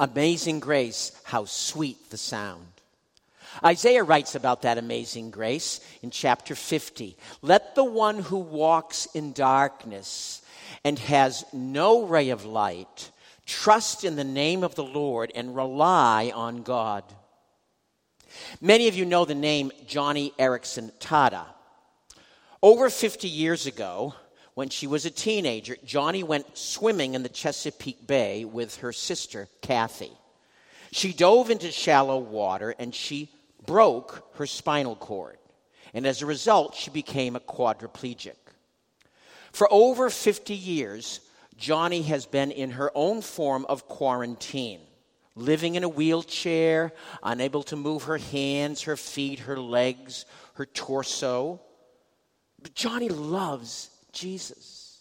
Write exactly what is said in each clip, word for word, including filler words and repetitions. Amazing grace, how sweet the sound. Isaiah writes about that amazing grace in chapter fifty. Let the one who walks in darkness and has no ray of light trust in the name of the Lord and rely on God. Many of you know the name Joni Eareckson Tada. Over fifty years ago, when she was a teenager, Joni went swimming in the Chesapeake Bay with her sister, Kathy. She dove into shallow water and she broke her spinal cord. And as a result, she became a quadriplegic. For over fifty years, Joni has been in her own form of quarantine, living in a wheelchair, unable to move her hands, her feet, her legs, her torso. But Joni loves Jesus.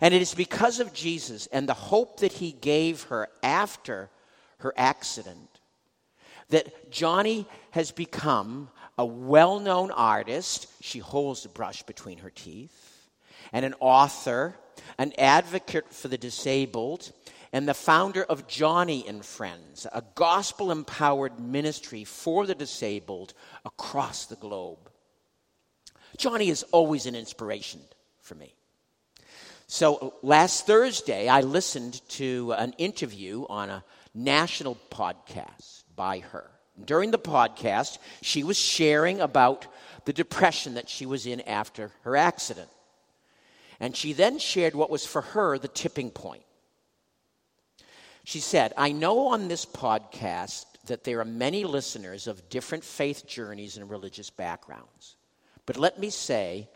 And it is because of Jesus and the hope that he gave her after her accident that Joni has become a well-known artist. She holds the brush between her teeth, and an author, an advocate for the disabled, and the founder of Joni and Friends, a gospel-empowered ministry for the disabled across the globe. Joni is always an inspiration for me. So last Thursday, I listened to an interview on a national podcast by her. During the podcast, she was sharing about the depression that she was in after her accident. And she then shared what was for her the tipping point. She said, I know on this podcast that there are many listeners of different faith journeys and religious backgrounds. But let me say,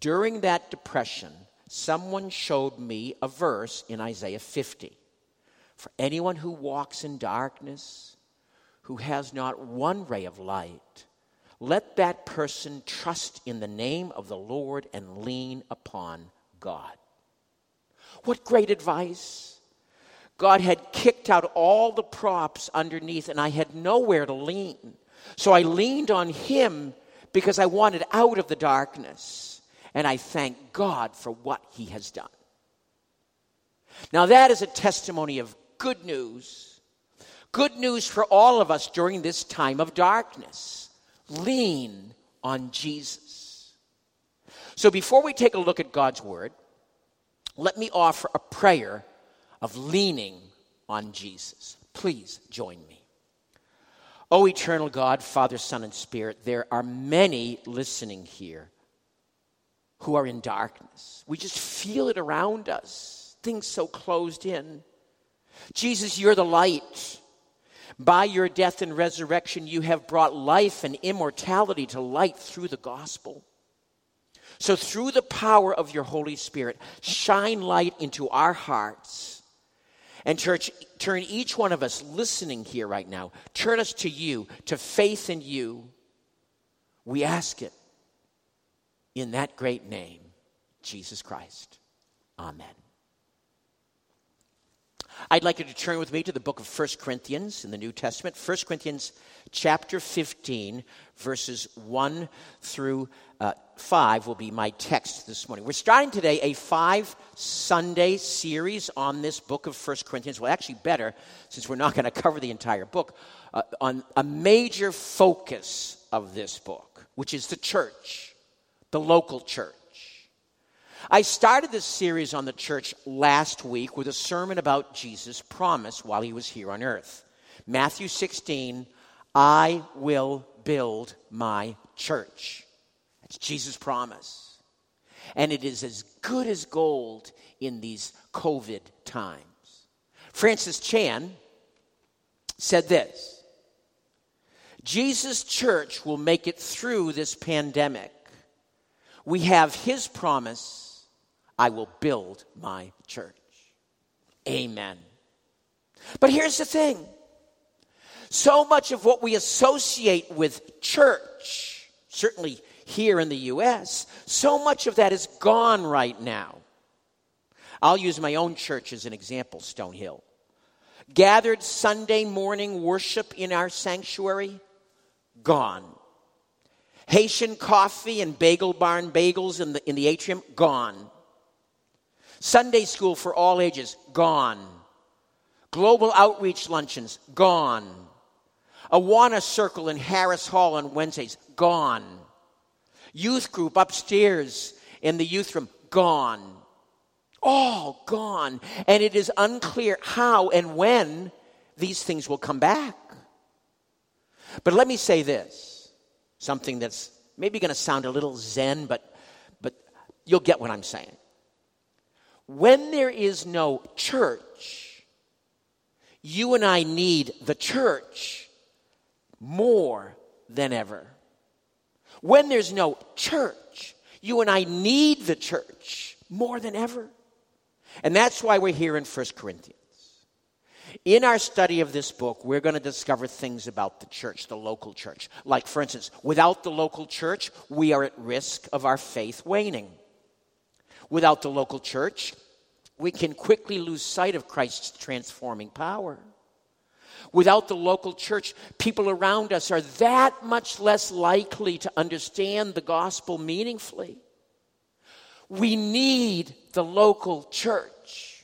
during that depression, someone showed me a verse in Isaiah fifty. For anyone who walks in darkness, who has not one ray of light, let that person trust in the name of the Lord and lean upon God. What great advice. God had kicked out all the props underneath, and I had nowhere to lean. So I leaned on him because I wanted out of the darkness. And I thank God for what he has done. Now that is a testimony of good news. Good news for all of us during this time of darkness. Lean on Jesus. So before we take a look at God's word, let me offer a prayer of leaning on Jesus. Please join me. O eternal God, Father, Son, and Spirit, there are many listening here who are in darkness. We just feel it around us. Things so closed in. Jesus, you're the light. By your death and resurrection, you have brought life and immortality to light through the gospel. So through the power of your Holy Spirit, shine light into our hearts. And church, turn each one of us listening here right now, turn us to you, to faith in you. We ask it in that great name, Jesus Christ. Amen. I'd like you to turn with me to the book of First Corinthians in the New Testament. First Corinthians chapter fifteen, verses one through five will be my text this morning. We're starting today a five-Sunday series on this book of First Corinthians. Well, actually better, since we're not going to cover the entire book, uh, on a major focus of this book, which is the church, the local church. I started this series on the church last week with a sermon about Jesus' promise while he was here on earth. Matthew sixteen, I will build my church. That's Jesus' promise. And it is as good as gold in these COVID times. Francis Chan said this, Jesus' church will make it through this pandemic. We have his promise. I will build my church. Amen. But here's the thing. So much of what we associate with church, certainly here in the U S, so much of that is gone right now. I'll use my own church as an example, Stone Hill. Gathered Sunday morning worship in our sanctuary, gone. Haitian coffee and bagel barn bagels in the in the atrium, gone. Sunday school for all ages, gone. Global outreach luncheons, gone. Awana circle in Harris Hall on Wednesdays, gone. Youth group upstairs in the youth room, gone. All gone. And it is unclear how and when these things will come back. But let me say this, something that's maybe going to sound a little zen, but, but you'll get what I'm saying. When there is no church, you and I need the church more than ever. When there's no church, you and I need the church more than ever. And that's why we're here in First Corinthians. In our study of this book, we're going to discover things about the church, the local church. Like, for instance, without the local church, we are at risk of our faith waning. Without the local church, we can quickly lose sight of Christ's transforming power. Without the local church, people around us are that much less likely to understand the gospel meaningfully. We need the local church.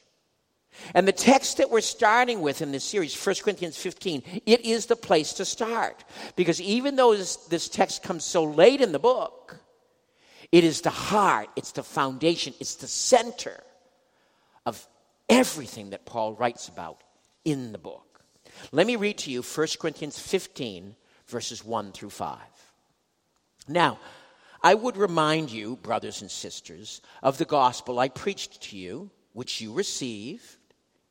And the text that we're starting with in this series, First Corinthians fifteen, it is the place to start. Because even though this, this text comes so late in the book, it is the heart, it's the foundation, it's the center of everything that Paul writes about in the book. Let me read to you First Corinthians fifteen, verses one through five. Now, I would remind you, brothers and sisters, of the gospel I preached to you, which you received,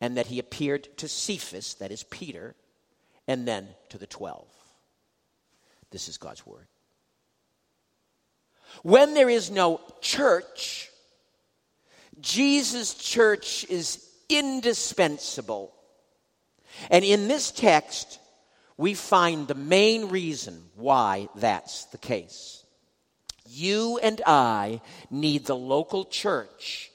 and that he appeared to Cephas, that is Peter, and then to the twelve. This is God's word. When there is no church, Jesus' church is indispensable. And in this text, we find the main reason why that's the case. You and I need the local church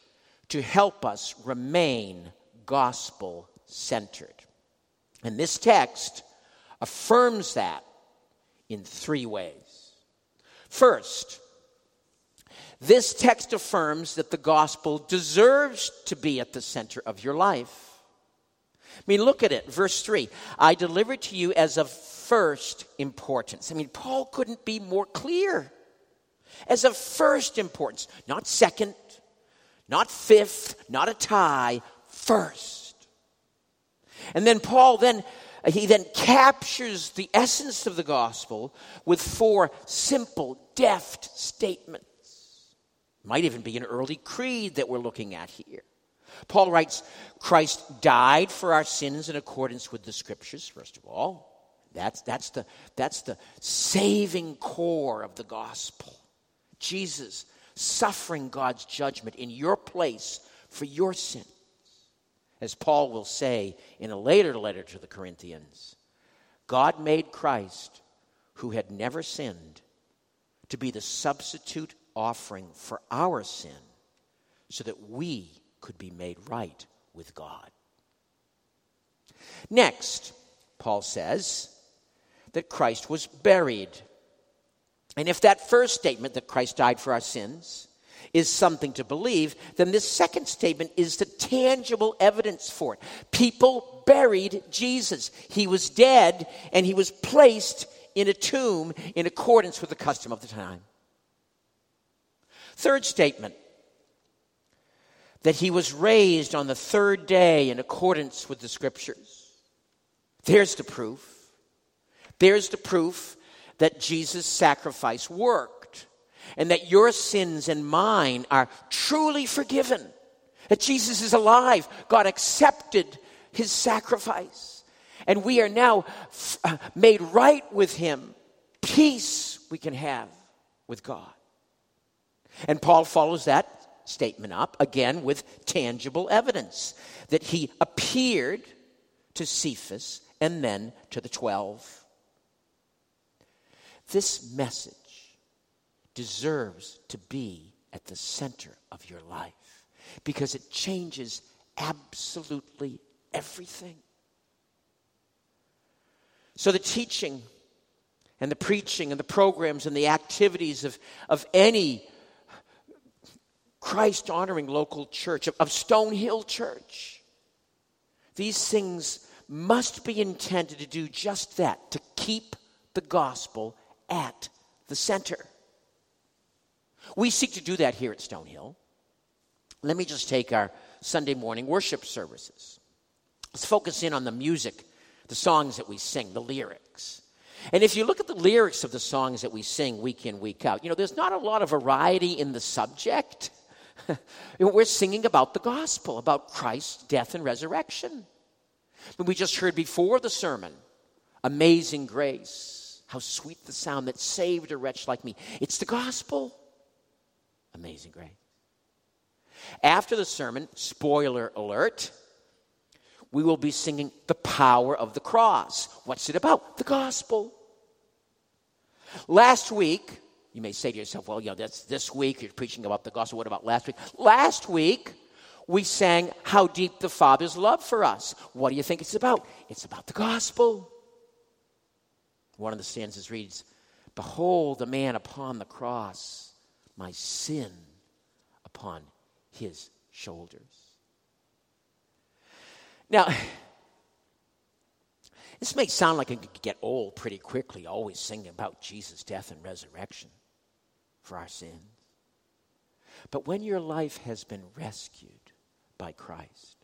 to help us remain gospel-centered. And this text affirms that in three ways. First, this text affirms that the gospel deserves to be at the center of your life. I mean, look at it, verse three. I delivered to you as of first importance. I mean, Paul couldn't be more clear. As of first importance, not second, not fifth, not a tie, first. And then Paul then, he then captures the essence of the gospel with four simple, deft statements. Might even be an early creed that we're looking at here. Paul writes, Christ died for our sins in accordance with the Scriptures, first of all. That's, that's, the, that's the saving core of the gospel. Jesus suffering God's judgment in your place for your sins. As Paul will say in a later letter to the Corinthians, God made Christ, who had never sinned, to be the substitute offering for our sin so that we could be made right with God. Next, Paul says that Christ was buried. And if that first statement, that Christ died for our sins, is something to believe, then this second statement is the tangible evidence for it. People buried Jesus. He was dead, and he was placed in a tomb in accordance with the custom of the time. Third statement, that he was raised on the third day in accordance with the Scriptures. There's the proof. There's the proof that Jesus' sacrifice worked, and that your sins and mine are truly forgiven, that Jesus is alive, God accepted his sacrifice, and we are now f- uh, made right with him. Peace we can have with God. And Paul follows that statement up, again, with tangible evidence, that he appeared to Cephas and then to the twelve. This message deserves to be at the center of your life because it changes absolutely everything. So the teaching and the preaching and the programs and the activities of, of any Christ-honoring local church, of, of Stone Hill Church, these things must be intended to do just that, to keep the gospel at the center. We seek to do that here at Stone Hill. Let me just take our Sunday morning worship services. Let's focus in on the music, the songs that we sing, the lyrics. And if you look at the lyrics of the songs that we sing week in, week out, you know, there's not a lot of variety in the subject. We're singing about the gospel, about Christ's death and resurrection. And we just heard before the sermon, Amazing Grace, how sweet the sound that saved a wretch like me. It's the gospel. Amazing Grace. After the sermon, spoiler alert, we will be singing The Power of the Cross. What's it about? The gospel. Last week, you may say to yourself, well, you know, that's this week, you're preaching about the gospel. What about last week? Last week, we sang How Deep the Father's Love for Us. What do you think it's about? It's about the gospel. One of the stanzas reads, Behold the man upon the cross, my sin upon his shoulders. Now, this may sound like it could get old pretty quickly, always singing about Jesus' death and resurrection for our sins. But when your life has been rescued by Christ,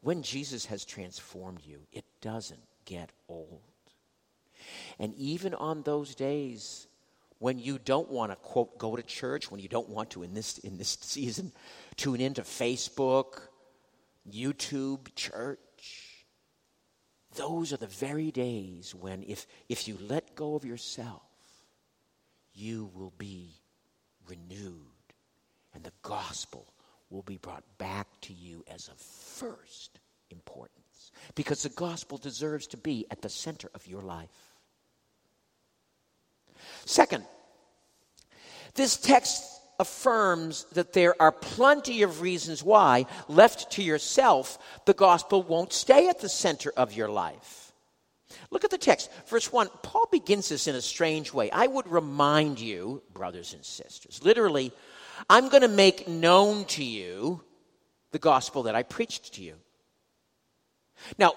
when Jesus has transformed you, it doesn't get old. And even on those days when you don't want to, quote, go to church, when you don't want to in this in this season, tune into Facebook, YouTube, church. Those are the very days when if, if you let go of yourself, you will be renewed and the gospel will be brought back to you as of first importance because the gospel deserves to be at the center of your life. Second, this text affirms that there are plenty of reasons why, left to yourself, the gospel won't stay at the center of your life. Look at the text. Verse one, Paul begins this in a strange way. I would remind you, brothers and sisters, literally, I'm going to make known to you the gospel that I preached to you. Now,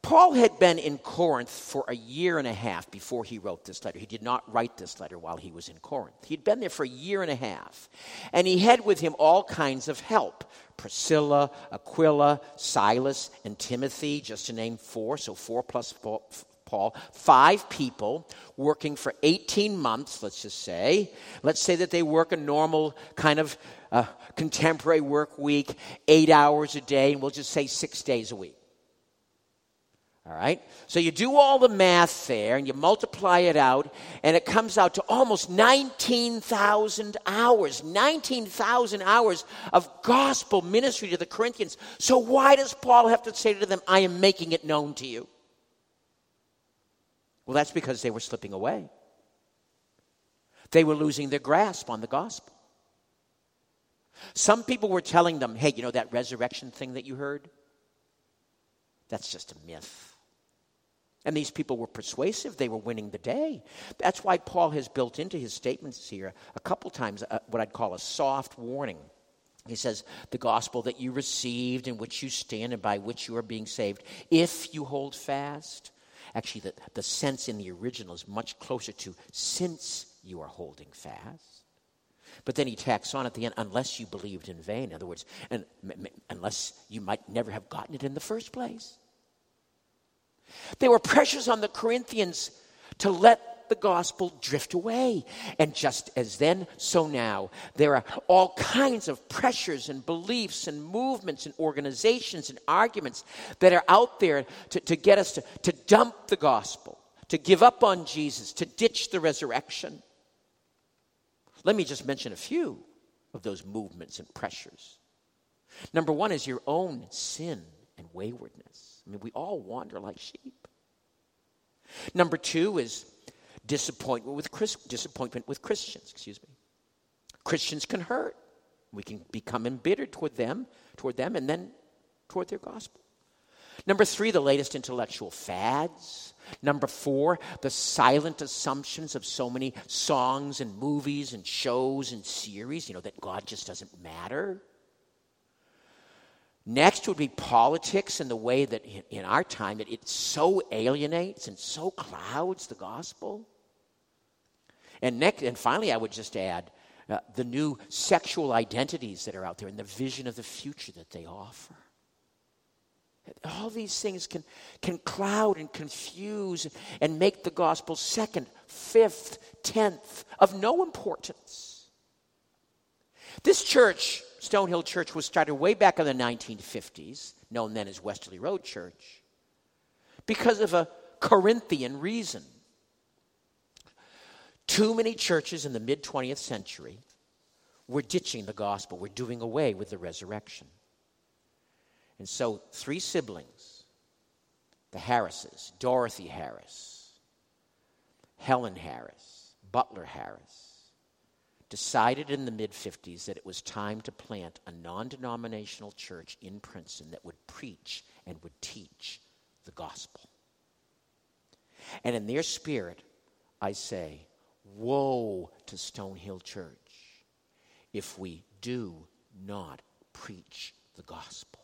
Paul had been in Corinth for a year and a half before he wrote this letter. He did not write this letter while he was in Corinth. He'd been there for a year and a half, and he had with him all kinds of help. Priscilla, Aquila, Silas, and Timothy, just to name four, so four plus Paul, five people working for eighteen months, let's just say. Let's say that they work a normal kind of uh, contemporary work week, eight hours a day, and we'll just say six days a week. All right, so you do all the math there and you multiply it out and it comes out to almost nineteen thousand hours, nineteen thousand hours of gospel ministry to the Corinthians. So why does Paul have to say to them, I am making it known to you? Well, that's because they were slipping away. They were losing their grasp on the gospel. Some people were telling them, hey, you know that resurrection thing that you heard? That's just a myth. And these people were persuasive. They were winning the day. That's why Paul has built into his statements here a couple times uh, what I'd call a soft warning. He says, the gospel that you received, in which you stand and by which you are being saved, if you hold fast. Actually, the, the sense in the original is much closer to since you are holding fast. But then he tacks on at the end, unless you believed in vain. In other words, and, m- m- unless you might never have gotten it in the first place. There were pressures on the Corinthians to let the gospel drift away. And just as then, so now. There are all kinds of pressures and beliefs and movements and organizations and arguments that are out there to, to get us to, to dump the gospel, to give up on Jesus, to ditch the resurrection. Let me just mention a few of those movements and pressures. Number one is your own sin and waywardness. I mean, we all wander like sheep. Number two is disappointment with Chris, disappointment with Christians. Excuse me. Christians can hurt. We can become embittered toward them, toward them, and then toward their gospel. Number three, the latest intellectual fads. Number four, the silent assumptions of so many songs and movies and shows and series, you know, that God just doesn't matter. Next would be politics and the way that in our time that it so alienates and so clouds the gospel. And next, and finally, I would just add uh, the new sexual identities that are out there and the vision of the future that they offer. All these things can, can cloud and confuse and make the gospel second, fifth, tenth, of no importance. This church, Stone Hill Church, was started way back in the nineteen fifties, known then as Westerly Road Church, because of a Corinthian reason. Too many churches in the mid-twentieth century were ditching the gospel, were doing away with the resurrection. And so three siblings, the Harrises, Dorothy Harris, Helen Harris, Butler Harris, decided in the mid-fifties that it was time to plant a non-denominational church in Princeton that would preach and would teach the gospel. And in their spirit, I say, woe to Stone Hill Church if we do not preach the gospel.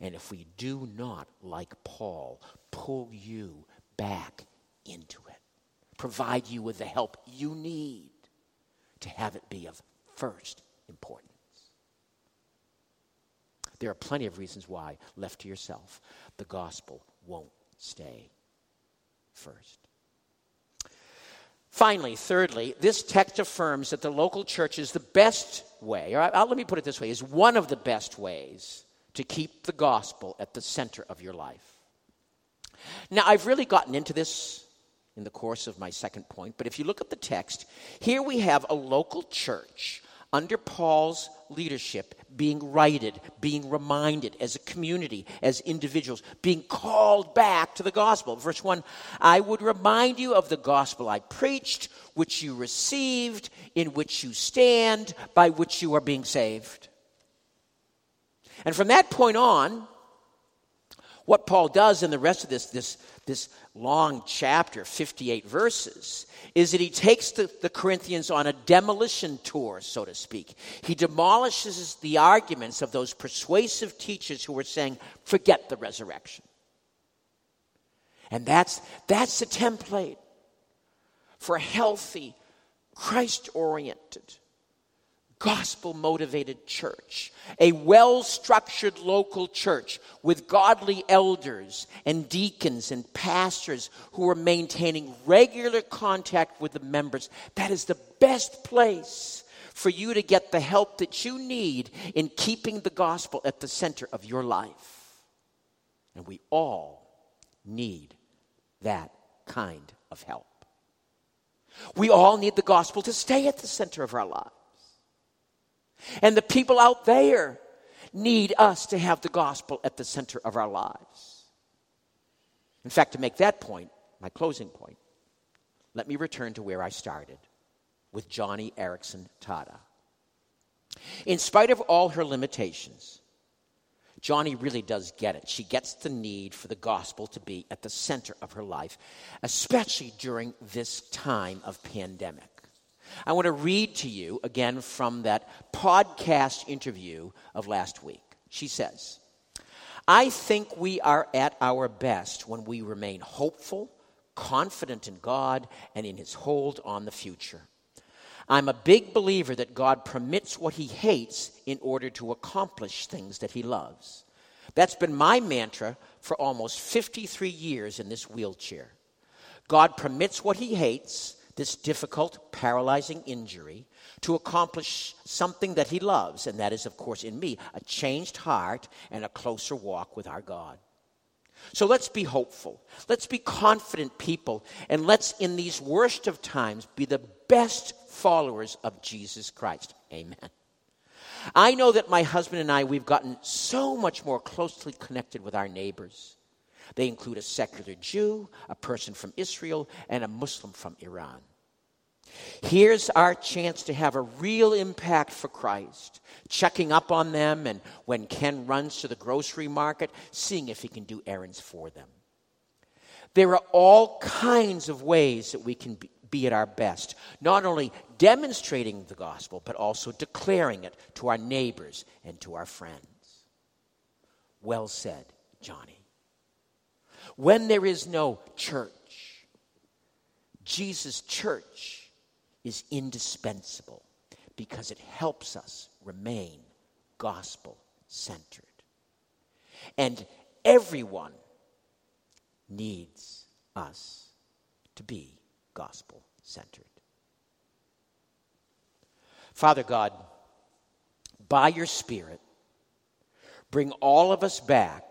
And if we do not, like Paul, pull you back into it, provide you with the help you need to have it be of first importance. There are plenty of reasons why, left to yourself, the gospel won't stay first. Finally, thirdly, this text affirms that the local church is the best way, or I'll, let me put it this way, is one of the best ways to keep the gospel at the center of your life. Now, I've really gotten into this in the course of my second point, but if you look at the text, here we have a local church under Paul's leadership being righted, being reminded as a community, as individuals, being called back to the gospel. Verse one, I would remind you of the gospel I preached, which you received, in which you stand, by which you are being saved. And from that point on, what Paul does in the rest of this, this, this long chapter, fifty-eight verses, is that he takes the, the Corinthians on a demolition tour, so to speak. He demolishes the arguments of those persuasive teachers who were saying, forget the resurrection. And that's, that's the template for a healthy, Christ-oriented, gospel-motivated church, a well-structured local church with godly elders and deacons and pastors who are maintaining regular contact with the members. That is the best place for you to get the help that you need in keeping the gospel at the center of your life. And we all need that kind of help. We all need the gospel to stay at the center of our lives. And the people out there need us to have the gospel at the center of our lives. In fact, to make that point, my closing point, let me return to where I started with Joni Eareckson Tada. In spite of all her limitations, Joni really does get it. She gets the need for the gospel to be at the center of her life, especially during this time of pandemic. I want to read to you, again, from that podcast interview of last week. She says, I think we are at our best when we remain hopeful, confident in God, and in his hold on the future. I'm a big believer that God permits what he hates in order to accomplish things that he loves. That's been my mantra for almost fifty-three years in this wheelchair. God permits what he hates, this difficult, paralyzing injury, to accomplish something that he loves, and that is, of course, in me, a changed heart and a closer walk with our God. So let's be hopeful. Let's be confident people, and let's, in these worst of times, be the best followers of Jesus Christ. Amen. I know that my husband and I, we've gotten so much more closely connected with our neighbors. They include a secular Jew, a person from Israel, and a Muslim from Iran. Here's our chance to have a real impact for Christ, checking up on them, and when Ken runs to the grocery market, seeing if he can do errands for them. There are all kinds of ways that we can be, be at our best, not only demonstrating the gospel, but also declaring it to our neighbors and to our friends. Well said, Johnny. When there is no church, Jesus' church is indispensable because it helps us remain gospel-centered. And everyone needs us to be gospel-centered. Father God, by your Spirit, bring all of us back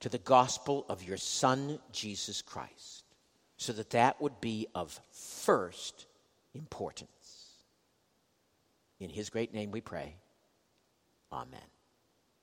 to the gospel of your Son, Jesus Christ, so that that would be of first importance. In his great name we pray. Amen.